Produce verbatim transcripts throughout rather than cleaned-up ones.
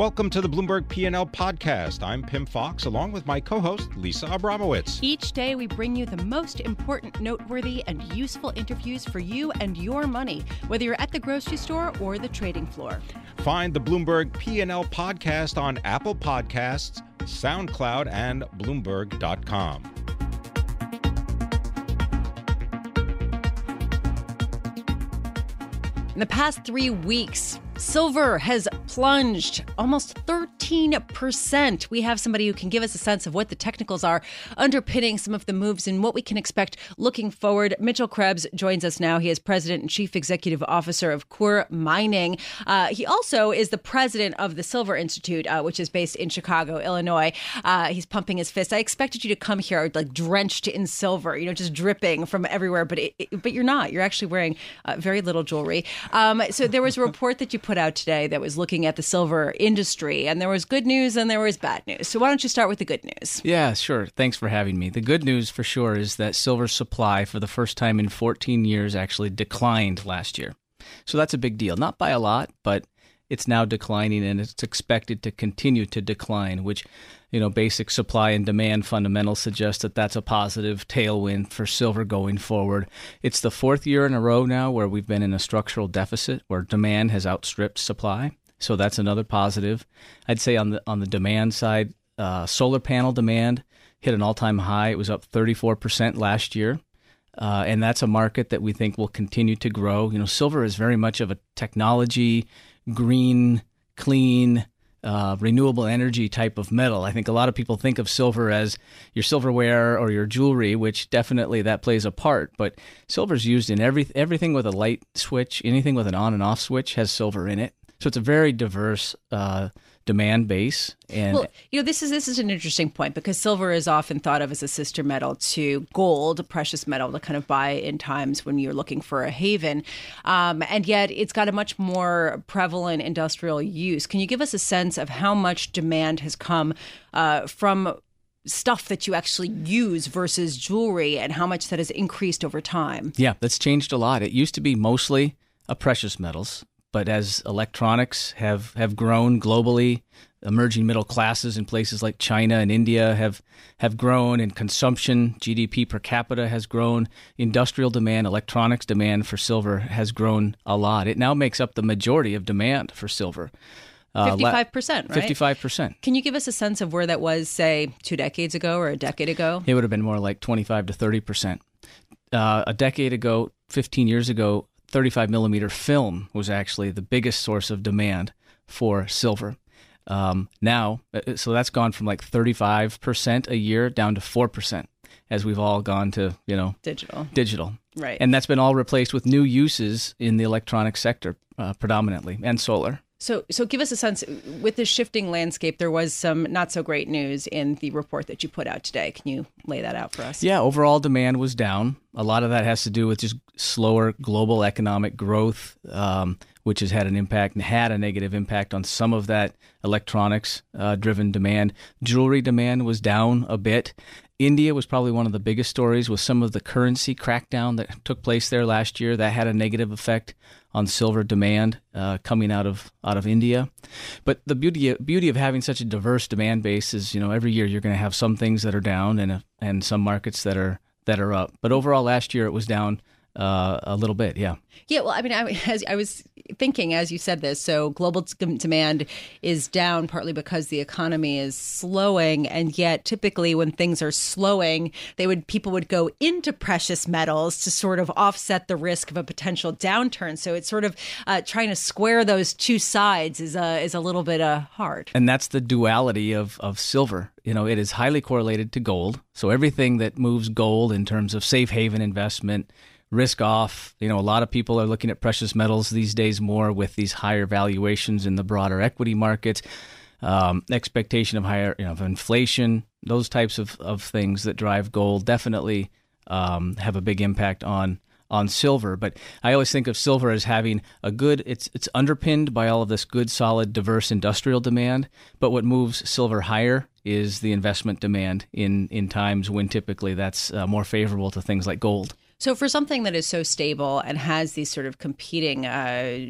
Welcome to the Bloomberg P and L podcast. I'm Pim Fox, along with my co-host, Lisa Abramowitz. Each day, we bring you the most important, noteworthy, and useful interviews for you and your money, whether you're at the grocery store or the trading floor. Find the Bloomberg P and L podcast on Apple Podcasts, SoundCloud, and Bloomberg dot com. In the past three weeks, silver has plunged almost thirteen percent. We have somebody who can give us a sense of what the technicals are underpinning some of the moves and what we can expect looking forward. Mitchell Krebs joins us now. He is president and chief executive officer of Coeur Mining. Uh, he also is the president of the Silver Institute, uh, which is based in Chicago, Illinois. Uh, he's pumping his fist. I expected you to come here like drenched in silver, you know, just dripping from everywhere. But it, it, but you're not. You're actually wearing uh, very little jewelry. Um, so there was a report that you put out today that was looking at the silver industry, and there was good news and there was bad news. So why don't you start with the good news? Yeah, sure. Thanks for having me. The good news for sure is that silver supply for the first time in fourteen years actually declined last year. So that's a big deal. Not by a lot, but it's now declining and it's expected to continue to decline, which, you know, basic supply and demand fundamentals suggest that that's a positive tailwind for silver going forward. It's the fourth year in a row now where we've been in a structural deficit where demand has outstripped supply. So that's another positive. I'd say on the on the demand side, uh, solar panel demand hit an all-time high. It was up thirty-four percent last year. Uh, and that's a market that we think will continue to grow. You know, silver is very much of a technology, green, clean, uh, renewable energy type of metal. I think a lot of people think of silver as your silverware or your jewelry, which definitely that plays a part. But silver is used in every everything with a light switch. Anything with an on and off switch has silver in it. So it's a very diverse uh, demand base. And well, you know, this is this is an interesting point because silver is often thought of as a sister metal to gold, a precious metal to kind of buy in times when you're looking for a haven. Um, and yet it's got a much more prevalent industrial use. Can you give us a sense of how much demand has come uh, from stuff that you actually use versus jewelry and how much that has increased over time? Yeah, that's changed a lot. It used to be mostly a precious metals. But as electronics have, have grown globally, emerging middle classes in places like China and India have, have grown, and consumption, G D P per capita has grown, industrial demand, electronics demand for silver has grown a lot. It now makes up the majority of demand for silver. Uh, fifty-five percent, right? fifty-five percent. Can you give us a sense of where that was, say, two decades ago or a decade ago? It would have been more like twenty-five to thirty percent. Uh, a decade ago, fifteen years ago, thirty-five millimeter film was actually the biggest source of demand for silver. Um, now, so that's gone from like thirty-five percent a year down to four percent as we've all gone to, you know, digital. Digital. Right. And that's been all replaced with new uses in the electronic sector uh, predominantly, and solar. So so give us a sense, with this shifting landscape, there was some not so great news in the report that you put out today. Can you lay that out for us? Yeah, overall demand was down. A lot of that has to do with just slower global economic growth, um, which has had an impact and had a negative impact on some of that electronics uh, driven demand. Jewelry demand was down a bit. India was probably one of the biggest stories with some of the currency crackdown that took place there last year. That had a negative effect on silver demand uh, coming out of out of India. But the beauty beauty of having such a diverse demand base is, you know, every year you're going to have some things that are down and uh, and some markets that are that are up. But overall, last year it was down uh, a little bit. Yeah. Yeah. Well, I mean, I, as I was thinking as you said this, so global d- demand is down partly because the economy is slowing, and yet typically when things are slowing, they would people would go into precious metals to sort of offset the risk of a potential downturn. So it's sort of uh, trying to square those two sides is a is a little bit uh, hard. And that's the duality of of silver. You know, it is highly correlated to gold. So everything that moves gold in terms of safe haven investment, risk off. You know, a lot of people are looking at precious metals these days more with these higher valuations in the broader equity markets, um, expectation of higher, you know, of inflation, those types of, of things that drive gold definitely um, have a big impact on on silver. But I always think of silver as having a good, it's it's underpinned by all of this good, solid, diverse industrial demand. But what moves silver higher is the investment demand in, in times when typically that's uh, more favorable to things like gold. So for something that is so stable and has these sort of competing uh,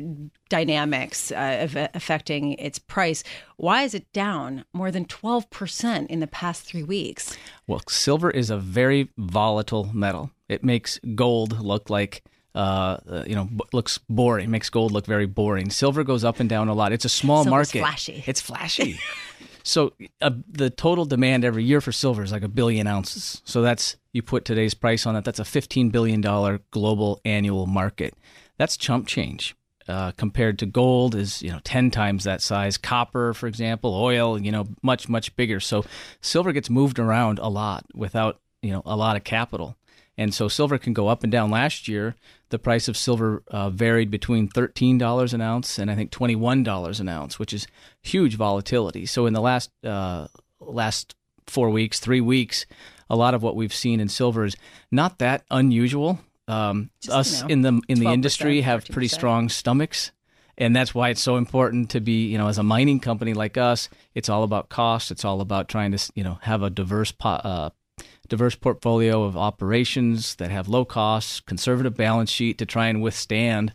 dynamics uh, of, uh, affecting its price, why is it down more than twelve percent in the past three weeks? Well, silver is a very volatile metal. It makes gold look like Uh, you know, b- looks boring. Makes gold look very boring. Silver goes up and down a lot. It's a small Silver's market. Flashy. It's flashy. so uh, the total demand every year for silver is like a billion ounces. So that's you put today's price on that. That's a fifteen billion dollars global annual market. That's chump change uh, compared to gold is you know ten times that size. Copper, for example, oil, you know, much much bigger. So silver gets moved around a lot without you know a lot of capital. And so silver can go up and down. Last year, the price of silver uh, varied between thirteen dollars an ounce and I think twenty-one dollars an ounce, which is huge volatility. So in the last uh, last four weeks, three weeks, a lot of what we've seen in silver is not that unusual. Um, us you know, in the in the industry have pretty strong stomachs, and that's why it's so important to be, you know, as a mining company like us, it's all about cost. It's all about trying to, you know, have a diverse po- uh diverse portfolio of operations that have low costs, conservative balance sheet to try and withstand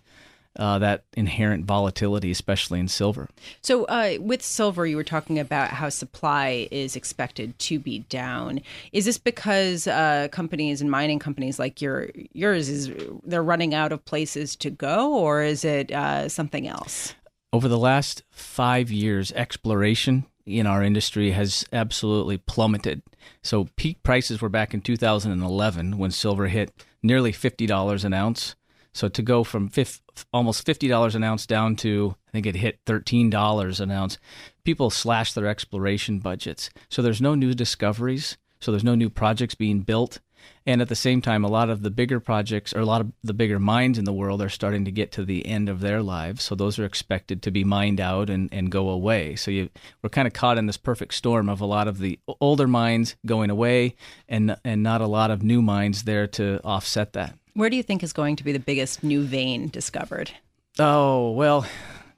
uh, that inherent volatility, especially in silver. So uh, with silver, you were talking about how supply is expected to be down. Is this because uh, companies and mining companies like your yours, is they're running out of places to go, or is it uh, something else? Over the last five years, exploration in our industry has absolutely plummeted. So peak prices were back in two thousand eleven when silver hit nearly fifty dollars an ounce. So to go from fifty, almost fifty dollars an ounce down to, I think it hit thirteen dollars an ounce, people slash their exploration budgets. So there's no new discoveries. So there's no new projects being built. And at the same time, a lot of the bigger projects or a lot of the bigger mines in the world are starting to get to the end of their lives. So those are expected to be mined out and, and go away. So you, we're kind of caught in this perfect storm of a lot of the older mines going away and and not a lot of new mines there to offset that. Where do you think is going to be the biggest new vein discovered? Oh, well,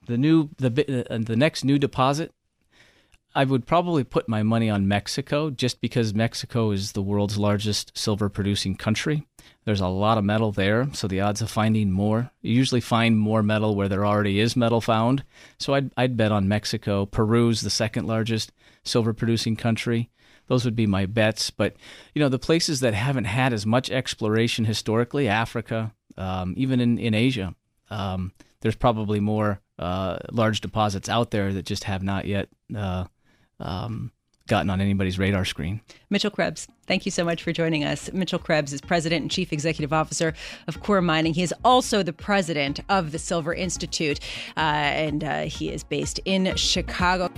the new the the next new deposit. I would probably put my money on Mexico just because Mexico is the world's largest silver-producing country. There's a lot of metal there, so the odds of finding more. You usually find more metal where there already is metal found. So I'd, I'd bet on Mexico. Peru's the second-largest silver-producing country. Those would be my bets. But, you know, the places that haven't had as much exploration historically, Africa, um, even in, in Asia, um, there's probably more uh, large deposits out there that just have not yet uh Um, gotten on anybody's radar screen. Mitchell Krebs, thank you so much for joining us. Mitchell Krebs is President and Chief Executive Officer of Coeur Mining. He is also the President of the Silver Institute, uh, and uh, he is based in Chicago.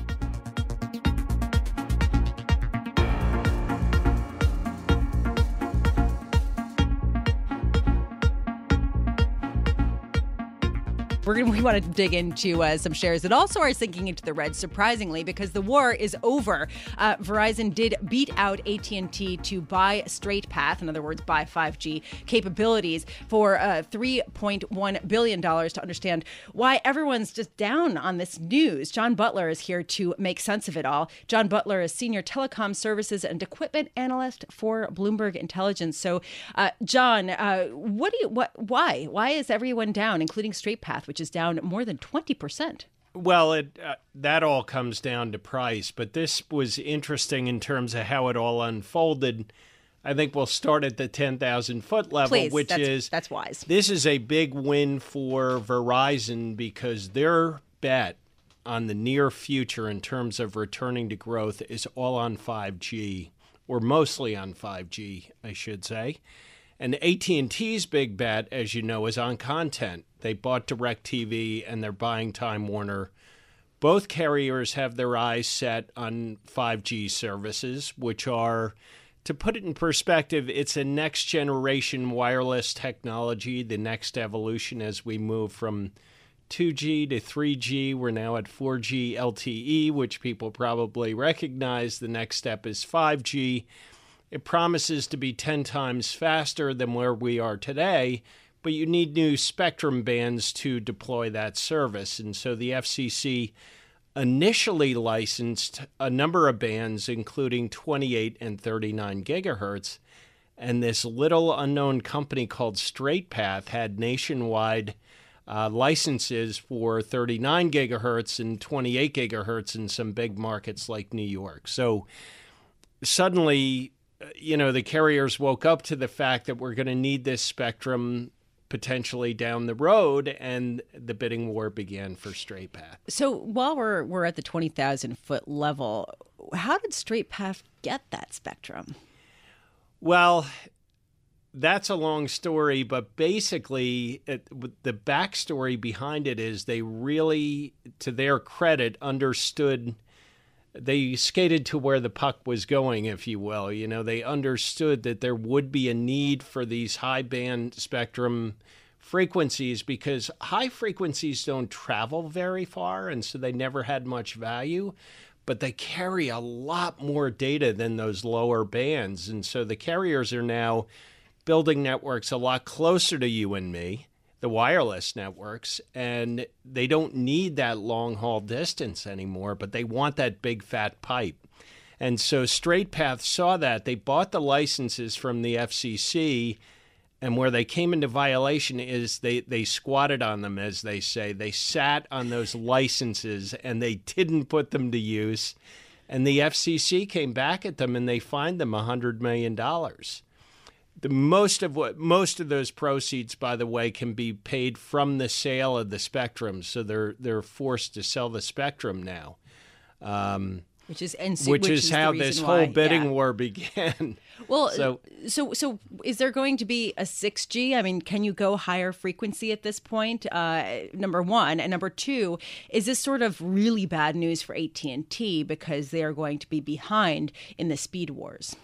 We're gonna, we want to dig into uh, some shares that also are sinking into the red, surprisingly, because the war is over. Uh, Verizon did beat out A T and T to buy Straight Path, in other words, buy five G capabilities, for uh, three point one billion dollars. To understand why everyone's just down on this news, John Butler is here to make sense of it all. John Butler is Senior Telecom Services and Equipment Analyst for Bloomberg Intelligence. So, uh, John, uh, what do you, what, why, why is everyone down, including Straight Path, which is down more than twenty percent. Well, it, uh, that all comes down to price, but this was interesting in terms of how it all unfolded. I think we'll start at the ten thousand foot level, Please, which that's, is that's wise. This is a big win for Verizon because their bet on the near future in terms of returning to growth is all on five G, or mostly on five G, I should say. And A T and T's big bet, as you know, is on content. They bought DirecTV and they're buying Time Warner. Both carriers have their eyes set on five G services, which are, to put it in perspective, it's a next generation wireless technology, the next evolution as we move from two G to three G. We're now at four G L T E, which people probably recognize. The next step is five G. It promises to be ten times faster than where we are today, but you need new spectrum bands to deploy that service. And so the F C C initially licensed a number of bands, including twenty-eight and thirty-nine gigahertz. and this little unknown company called Straight Path had nationwide uh, licenses for thirty-nine gigahertz and twenty-eight gigahertz in some big markets like New York. So suddenly, you know, the carriers woke up to the fact that we're going to need this spectrum potentially down the road, and the bidding war began for Straight Path. So while we're we're at the twenty thousand foot level, how did Straight Path get that spectrum? Well, that's a long story, but basically it, the backstory behind it is they really, to their credit, understood. They skated to where the puck was going, if you will. You know, they understood that there would be a need for these high band spectrum frequencies because high frequencies don't travel very far, and so they never had much value. But they carry a lot more data than those lower bands. And so the carriers are now building networks a lot closer to you and me, the wireless networks, and they don't need that long-haul distance anymore, but they want that big, fat pipe. And so Straight Path saw that. They bought the licenses from the F C C, and where they came into violation is they, they squatted on them, as they say. They sat on those licenses, and they didn't put them to use. And the F C C came back at them, and they fined them one hundred million dollars. The most of what most of those proceeds, by the way, can be paid from the sale of the spectrum. So they're they're forced to sell the spectrum now, um, which is and so, which, which is, is how this why, whole bidding yeah. war began. Well, so, so so is there going to be a six G? I mean, can you go higher frequency at this point? Uh, number one, and number two, is this sort of really bad news for A T and T because they are going to be behind in the speed wars?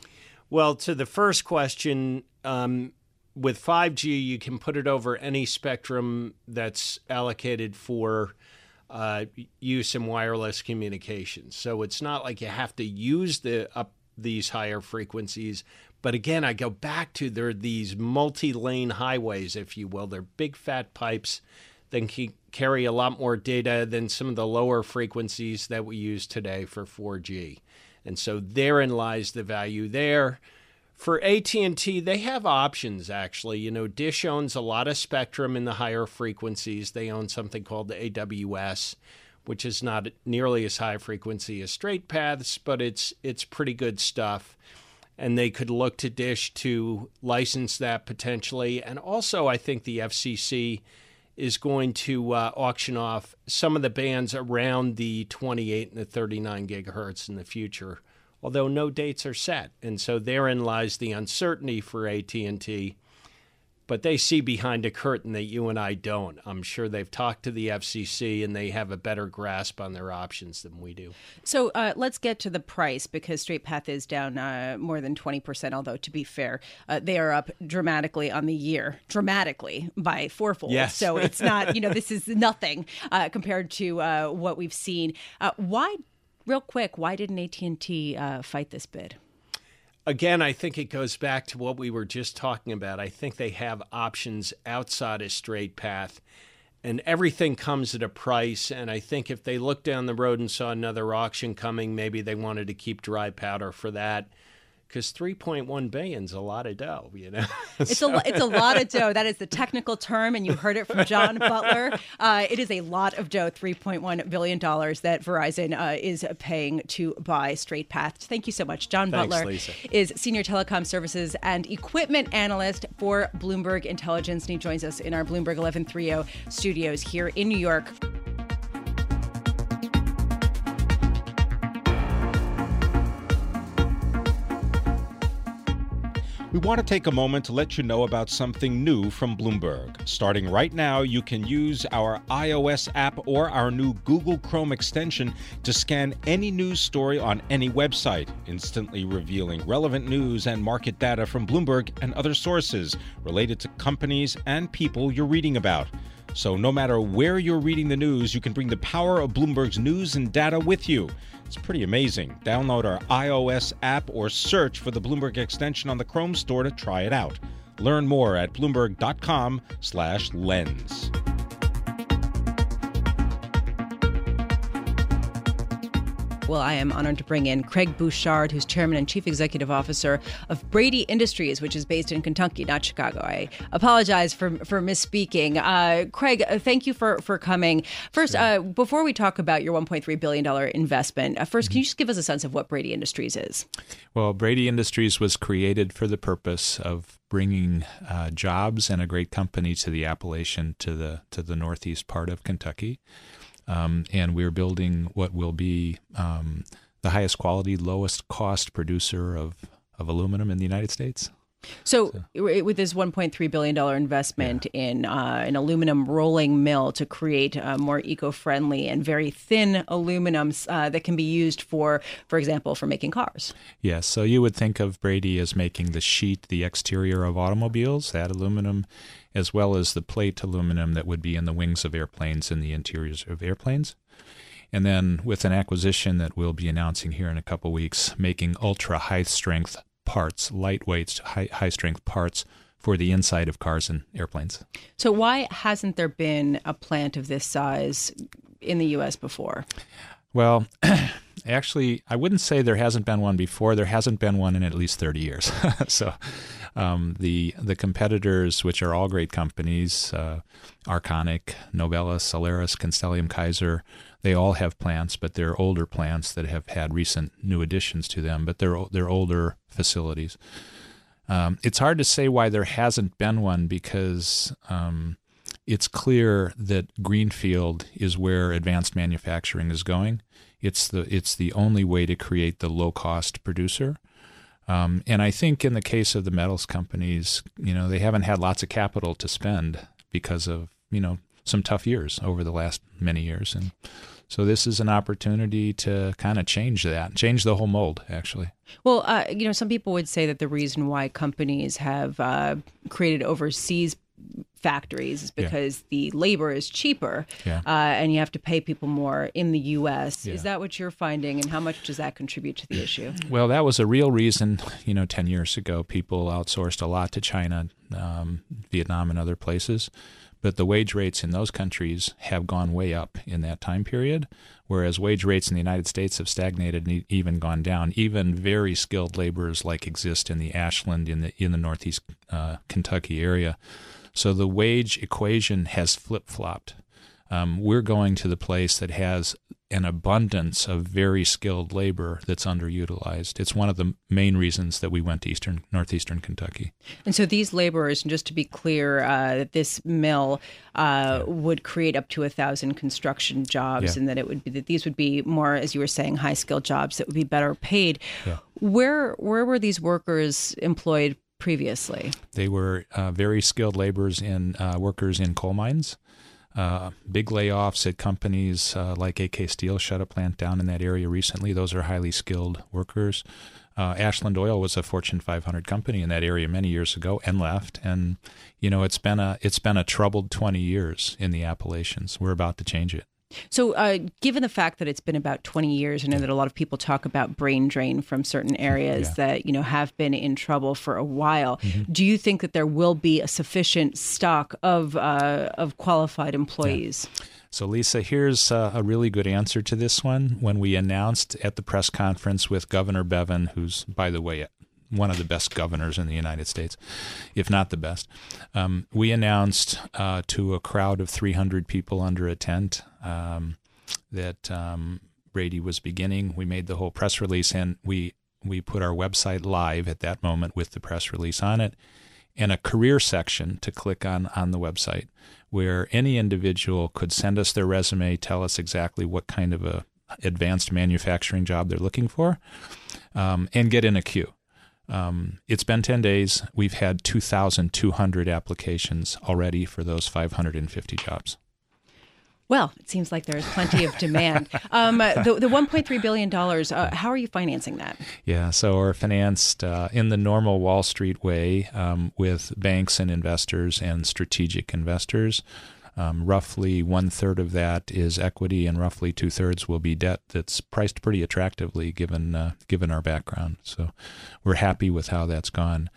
Well, to the first question, um, with five G, you can put it over any spectrum that's allocated for uh, use in wireless communications. So it's not like you have to use the up these higher frequencies. But again, I go back to there are these multi-lane highways, if you will. They're big, fat pipes that can carry a lot more data than some of the lower frequencies that we use today for four G. And so therein lies the value there. For A T and T, they have options, actually. You know, Dish owns a lot of spectrum in the higher frequencies. They own something called the A W S, which is not nearly as high frequency as Straight Path's, but it's it's pretty good stuff. And they could look to Dish to license that potentially. And also, I think the F C C is going to uh, auction off some of the bands around the twenty-eight and the thirty-nine gigahertz in the future, although no dates are set. And so therein lies the uncertainty for A T and T. But they see behind a curtain that you and I don't. I'm sure they've talked to the F C C and they have a better grasp on their options than we do. So uh, let's get to the price because Straight Path is down uh, more than twenty percent, although to be fair, uh, they are up dramatically on the year, dramatically by fourfold. Yes. So it's not, you know, this is nothing uh, compared to uh, what we've seen. Uh, why, real quick, why didn't A T and T uh, fight this bid? Again, I think it goes back to what we were just talking about. I think they have options outside of Straight Path, and everything comes at a price. And I think if they looked down the road and saw another auction coming, maybe they wanted to keep dry powder for that. Because three point one billion dollars is a lot of dough, you know? It's, so. a, it's a lot of dough. That is the technical term, and you heard it from John Butler. Uh, it is a lot of dough, three point one billion dollars that Verizon uh, is paying to buy Straight Path. Thank you so much. John Thanks, Butler Lisa. Is Senior Telecom Services and Equipment Analyst for Bloomberg Intelligence, and he joins us in our Bloomberg eleven thirty studios here in New York. We want to take a moment to let you know about something new from Bloomberg. Starting right now, you can use our iOS app or our new Google Chrome extension to scan any news story on any website, instantly revealing relevant news and market data from Bloomberg and other sources related to companies and people you're reading about. So no matter where you're reading the news, you can bring the power of Bloomberg's news and data with you. It's pretty amazing. Download our iOS app or search for the Bloomberg extension on the Chrome store to try it out. Learn more at Bloomberg.com slash lens. Well, I am honored to bring in Craig Bouchard, who's chairman and chief executive officer of Braidy Industries, which is based in Kentucky, not Chicago. I apologize for for misspeaking. Uh, Craig, thank you for, for coming. First, uh, before we talk about your one point three billion dollars investment, uh, first, can you just give us a sense of what Braidy Industries is? Well, Braidy Industries was created for the purpose of bringing uh, jobs and a great company to the Appalachian, to the to the northeast part of Kentucky. Um, and we're building what will be um, the highest quality, lowest cost producer of, of aluminum in the United States. So, so. With this one point three billion dollars investment yeah. in uh, an aluminum rolling mill to create a more eco-friendly and very thin aluminum uh, that can be used for, for example, for making cars. Yes. Yeah, so you would think of Braidy as making the sheet, the exterior of automobiles, that aluminum, as well as the plate aluminum that would be in the wings of airplanes and the interiors of airplanes. And then with an acquisition that we'll be announcing here in a couple weeks, making ultra-high-strength parts, lightweight, high, high-strength parts for the inside of cars and airplanes. So why hasn't there been a plant of this size in the U S before? Well, actually, I wouldn't say there hasn't been one before. There hasn't been one in at least thirty years. So um, the the competitors, which are all great companies, uh, Arconic, Novelis, Solaris, Constellium, Kaiser, they all have plants, but they're older plants that have had recent new additions to them, but they're, they're older facilities. Um, it's hard to say why there hasn't been one because um, it's clear that greenfield is where advanced manufacturing is going. It's the it's the only way to create the low-cost producer. Um, and I think in the case of the metals companies, you know, they haven't had lots of capital to spend because of, you know, some tough years over the last many years. And so this is an opportunity to kind of change that, change the whole mold, actually. Well, uh, you know, some people would say that the reason why companies have uh, created overseas factories is because yeah. the labor is cheaper yeah. uh, and you have to pay people more in the U S. Yeah. Is that what you're finding, and how much does that contribute to the issue? Well, that was a real reason, you know, ten years ago, people outsourced a lot to China, um, Vietnam, and other places. But the wage rates in those countries have gone way up in that time period, whereas wage rates in the United States have stagnated and even gone down. Even very skilled laborers like exist in the Ashland, in the in the northeast uh, Kentucky area. So the wage equation has flip-flopped. Um, we're going to the place that has an abundance of very skilled labor that's underutilized. It's one of the main reasons that we went to eastern, northeastern Kentucky. And so these laborers, and just to be clear, uh, that this mill uh, yeah. would create up to a thousand construction jobs, yeah. and that it would be that these would be more, as you were saying, high-skilled jobs that would be better paid. Yeah. Where where were these workers employed previously? They were uh, very skilled laborers and uh, workers in coal mines. Uh, big layoffs at companies uh, like A K Steel shut a plant down in that area recently. Those are highly skilled workers. Uh, Ashland Oil was a Fortune five hundred company in that area many years ago and left. And you know, it's been a it's been a troubled twenty years in the Appalachians. We're about to change it. So uh, given the fact that it's been about twenty years, I know that a lot of people talk about brain drain from certain areas yeah. that, you know, have been in trouble for a while. Mm-hmm. Do you think that there will be a sufficient stock of uh, of qualified employees? Yeah. So, Lisa, here's uh, a really good answer to this one. When we announced at the press conference with Governor Bevin, who's, by the way, one of the best governors in the United States, if not the best. Um, we announced uh, to a crowd of three hundred people under a tent um, that um, Braidy was beginning. We made the whole press release, and we, we put our website live at that moment with the press release on it, and a career section to click on on the website where any individual could send us their resume, tell us exactly what kind of a advanced manufacturing job they're looking for, um, and get in a queue. Um, it's been ten days. We've had two thousand two hundred applications already for those five hundred fifty jobs. Well, it seems like there is plenty of demand. Um, the, the one point three billion dollars, uh, how are you financing that? Yeah, so we're financed uh, in the normal Wall Street way um, with banks and investors and strategic investors. Um, roughly one-third of that is equity, and roughly two-thirds will be debt that's priced pretty attractively given uh, given our background. So we're happy with how that's gone.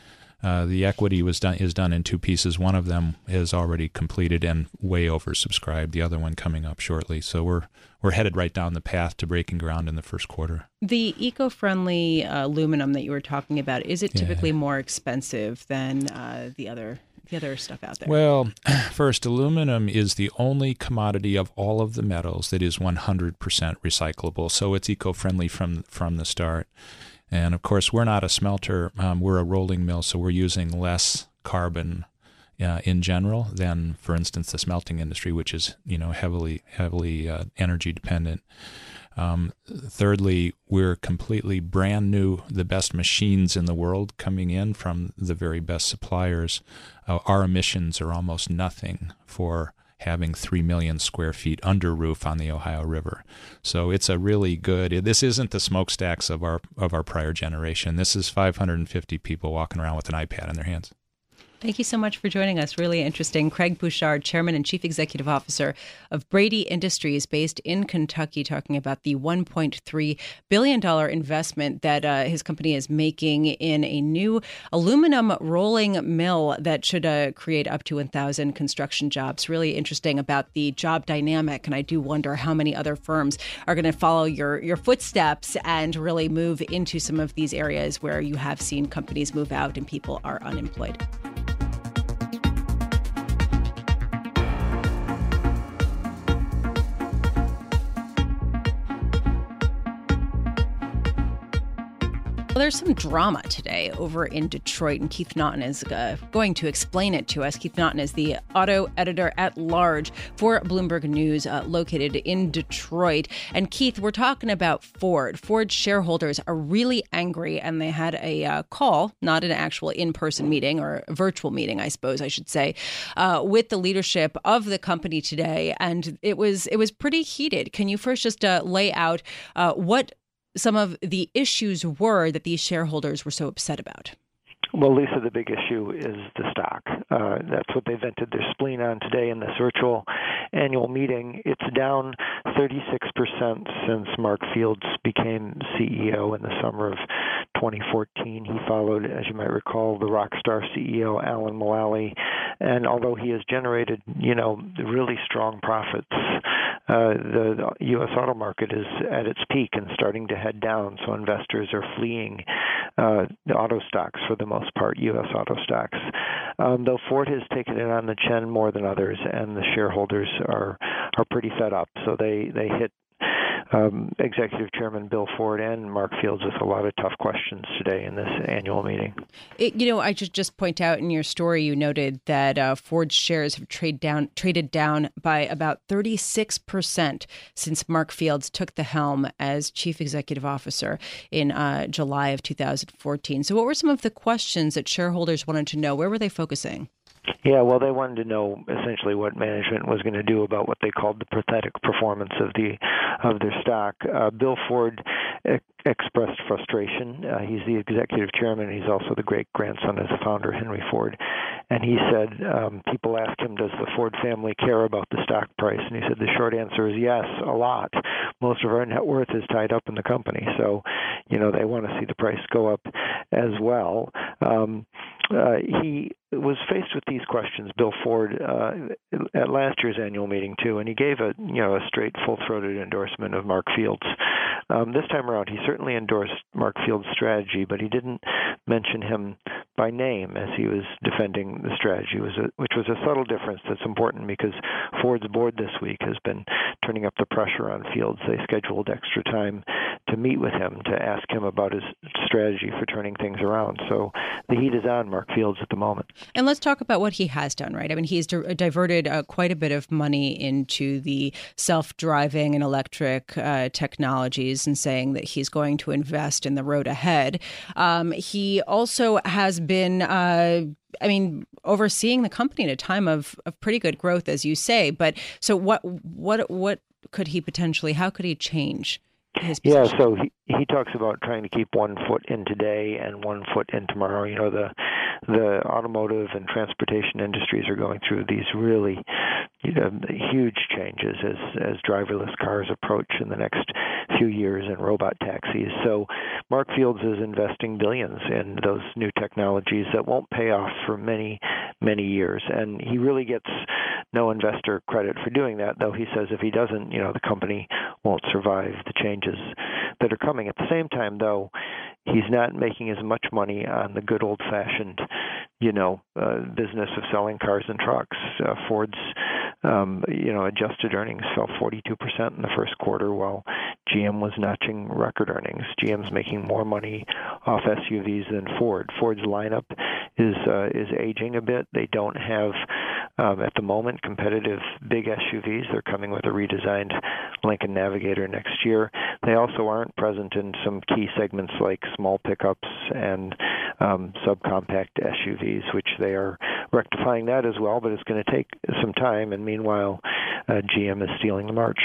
Uh, the equity was done is done in two pieces. One of them is already completed and way oversubscribed. The other one coming up shortly. So we're we're headed right down the path to breaking ground in the first quarter. The eco-friendly uh, aluminum that you were talking about, is it typically yeah. more expensive than uh, the other the other stuff out there? Well, first, aluminum is the only commodity of all of the metals that is one hundred percent recyclable. So it's eco-friendly from from the start. And of course, we're not a smelter, um, we're a rolling mill, so we're using less carbon uh, in general than, for instance, the smelting industry, which is, you know, heavily, heavily uh, energy dependent. Um, thirdly, we're completely brand new, the best machines in the world coming in from the very best suppliers. Uh, our emissions are almost nothing for having three million square feet under roof on the Ohio River. So it's a really good, this isn't the smokestacks of our of our prior generation. This is five hundred fifty people walking around with an iPad in their hands. Thank you so much for joining us. Really interesting. Craig Bouchard, Chairman and Chief Executive Officer of Braidy Industries, based in Kentucky, talking about the one point three billion dollars investment that uh, his company is making in a new aluminum rolling mill that should uh, create up to one thousand construction jobs. Really interesting about the job dynamic, and I do wonder how many other firms are going to follow your, your footsteps and really move into some of these areas where you have seen companies move out and people are unemployed. There's some drama today over in Detroit, and Keith Naughton is uh, going to explain it to us. Keith Naughton is the auto editor at large for Bloomberg News, uh, located in Detroit. And Keith, we're talking about Ford. Ford shareholders are really angry, and they had a uh, call, not an actual in-person meeting or a virtual meeting, I suppose I should say, uh, with the leadership of the company today. And it was it was pretty heated. Can you first just uh, lay out uh, what some of the issues were that these shareholders were so upset about? Well, Lisa, the big issue is the stock. Uh, that's what they vented their spleen on today in this virtual annual meeting. It's down thirty-six percent since Mark Fields became C E O in the summer of twenty fourteen. He followed, as you might recall, the rock star C E O, Alan Mulally. And although he has generated, you know, really strong profits, uh, the, the U S auto market is at its peak and starting to head down. So investors are fleeing uh, the auto stocks for the most part, U S auto stocks. Um, though Ford has taken it on the chin more than others, and the shareholders are are pretty fed up. So they they hit um, Executive Chairman Bill Ford and Mark Fields with a lot of tough questions today in this annual meeting. It, you know, I should just point out in your story, you noted that uh, Ford shares have trade down, traded down by about thirty-six percent since Mark Fields took the helm as Chief Executive Officer in uh, July of two thousand fourteen. So what were some of the questions that shareholders wanted to know? Where were they focusing? Yeah, well, they wanted to know essentially what management was going to do about what they called the pathetic performance of the of their stock. Uh, Bill Ford ex- expressed frustration. Uh, he's the executive chairman. He's also the great-grandson of the founder, Henry Ford. And he said, um, people asked him, does the Ford family care about the stock price? And he said, the short answer is yes, a lot. Most of our net worth is tied up in the company. So, you know, they want to see the price go up as well. Um, uh, he was faced with these questions, Bill Ford, uh, at last year's annual meeting, too, and he gave a, you know, a straight, full-throated endorsement of Mark Fields. Um, this time around, he certainly endorsed Mark Fields' strategy, but he didn't mention him by name as he was defending the strategy, was a, which was a subtle difference that's important because Ford's board this week has been turning up the pressure on Fields. They scheduled extra time to meet with him to ask him about his strategy for turning things around. So the heat is on Mark Fields at the moment. And let's talk about what he has done, right? I mean, he's di- diverted uh, quite a bit of money into the self-driving and electric uh, technologies and saying that he's going to invest in the road ahead. Um, he also has been, uh, I mean, overseeing the company at a time of, of pretty good growth, as you say. But so what what what could he potentially, how could he change his position? Yeah, so he, he talks about trying to keep one foot in today and one foot in tomorrow. You know, the The automotive and transportation industries are going through these really um, huge changes as, as driverless cars approach in the next few years and robot taxis. So Mark Fields is investing billions in those new technologies that won't pay off for many, many years. And he really gets no investor credit for doing that, though he says if he doesn't, you know, the company won't survive the changes that are coming. At the same time, though, he's not making as much money on the good old-fashioned, you know, uh, business of selling cars and trucks. Uh, Ford's, um, you know, adjusted earnings fell forty-two percent in the first quarter, while G M was notching record earnings. G M's making more money off S U Vs than Ford. Ford's lineup is uh, is aging a bit. They don't have, um, at the moment, competitive big S U Vs. They're coming with a redesigned Lincoln Navigator next year. They also aren't present in some key segments like small pickups and um, subcompact S U Vs, which they are rectifying that as well, but it's going to take some time. And meanwhile, uh, G M is stealing the march.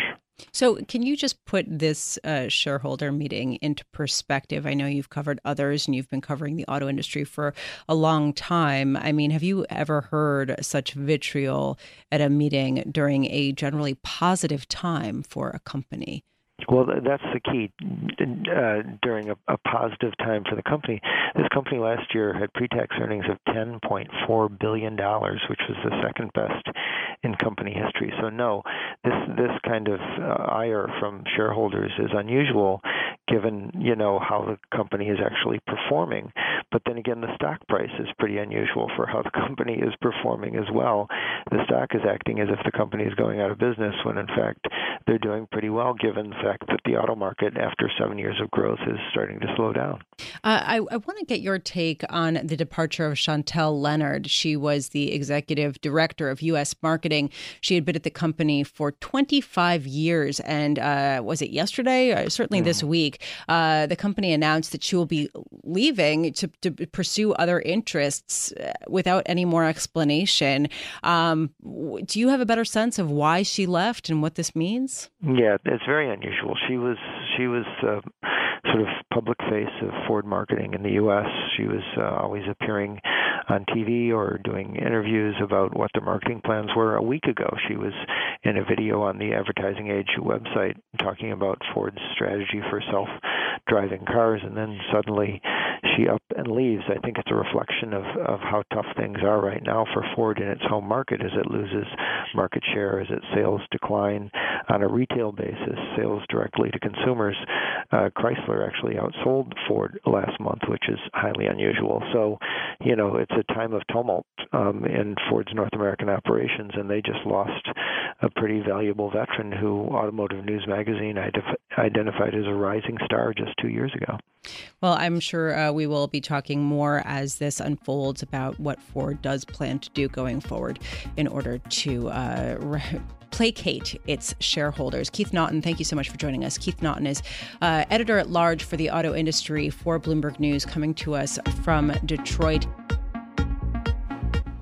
So can you just put this uh, shareholder meeting into perspective? I know you've covered others and you've been covering the auto industry for a long time. I mean, have you ever heard such vitriol at a meeting during a generally positive time for a company? Well, that's the key. Uh, during a, a positive time for the company, this company last year had pre-tax earnings of ten point four billion dollars, which was the second best in company history. So no, this this kind of uh, ire from shareholders is unusual, given, you know, how the company is actually performing. But then again, the stock price is pretty unusual for how the company is performing as well. The stock is acting as if the company is going out of business, when in fact they're doing pretty well, given the fact that the auto market, after seven years of growth, is starting to slow down. Uh, I, I want to get your take on the departure of Chantelle Leonard. She was the executive director of U S marketing. She had been at the company for twenty-five years, and uh, was it yesterday? Uh, certainly mm. this week. Uh, the company announced that she will be leaving to, to pursue other interests without any more explanation. Um, do you have a better sense of why she left and what this means? Yeah, it's very unusual. She was she was uh, sort of public face of Ford marketing in the U S. She was uh, always appearing on T V or doing interviews about what their marketing plans were. A week ago, she was in a video on the Advertising Age website talking about Ford's strategy for self-driving cars, and then suddenly she up and leaves. I think it's a reflection of, of how tough things are right now for Ford in its home market as it loses market share, as its sales decline on a retail basis, sales directly to consumers. Uh, Chrysler actually outsold Ford last month, which is highly unusual. So, you know, it's a time of tumult um, in Ford's North American operations, and they just lost a pretty valuable veteran who Automotive News Magazine ident- identified as a rising star just two years ago. Well, I'm sure uh, we will be talking more as this unfolds about what Ford does plan to do going forward in order to uh, re- placate its shareholders. Keith Naughton, thank you so much for joining us. Keith Naughton is uh, editor at large for the auto industry for Bloomberg News, coming to us from Detroit.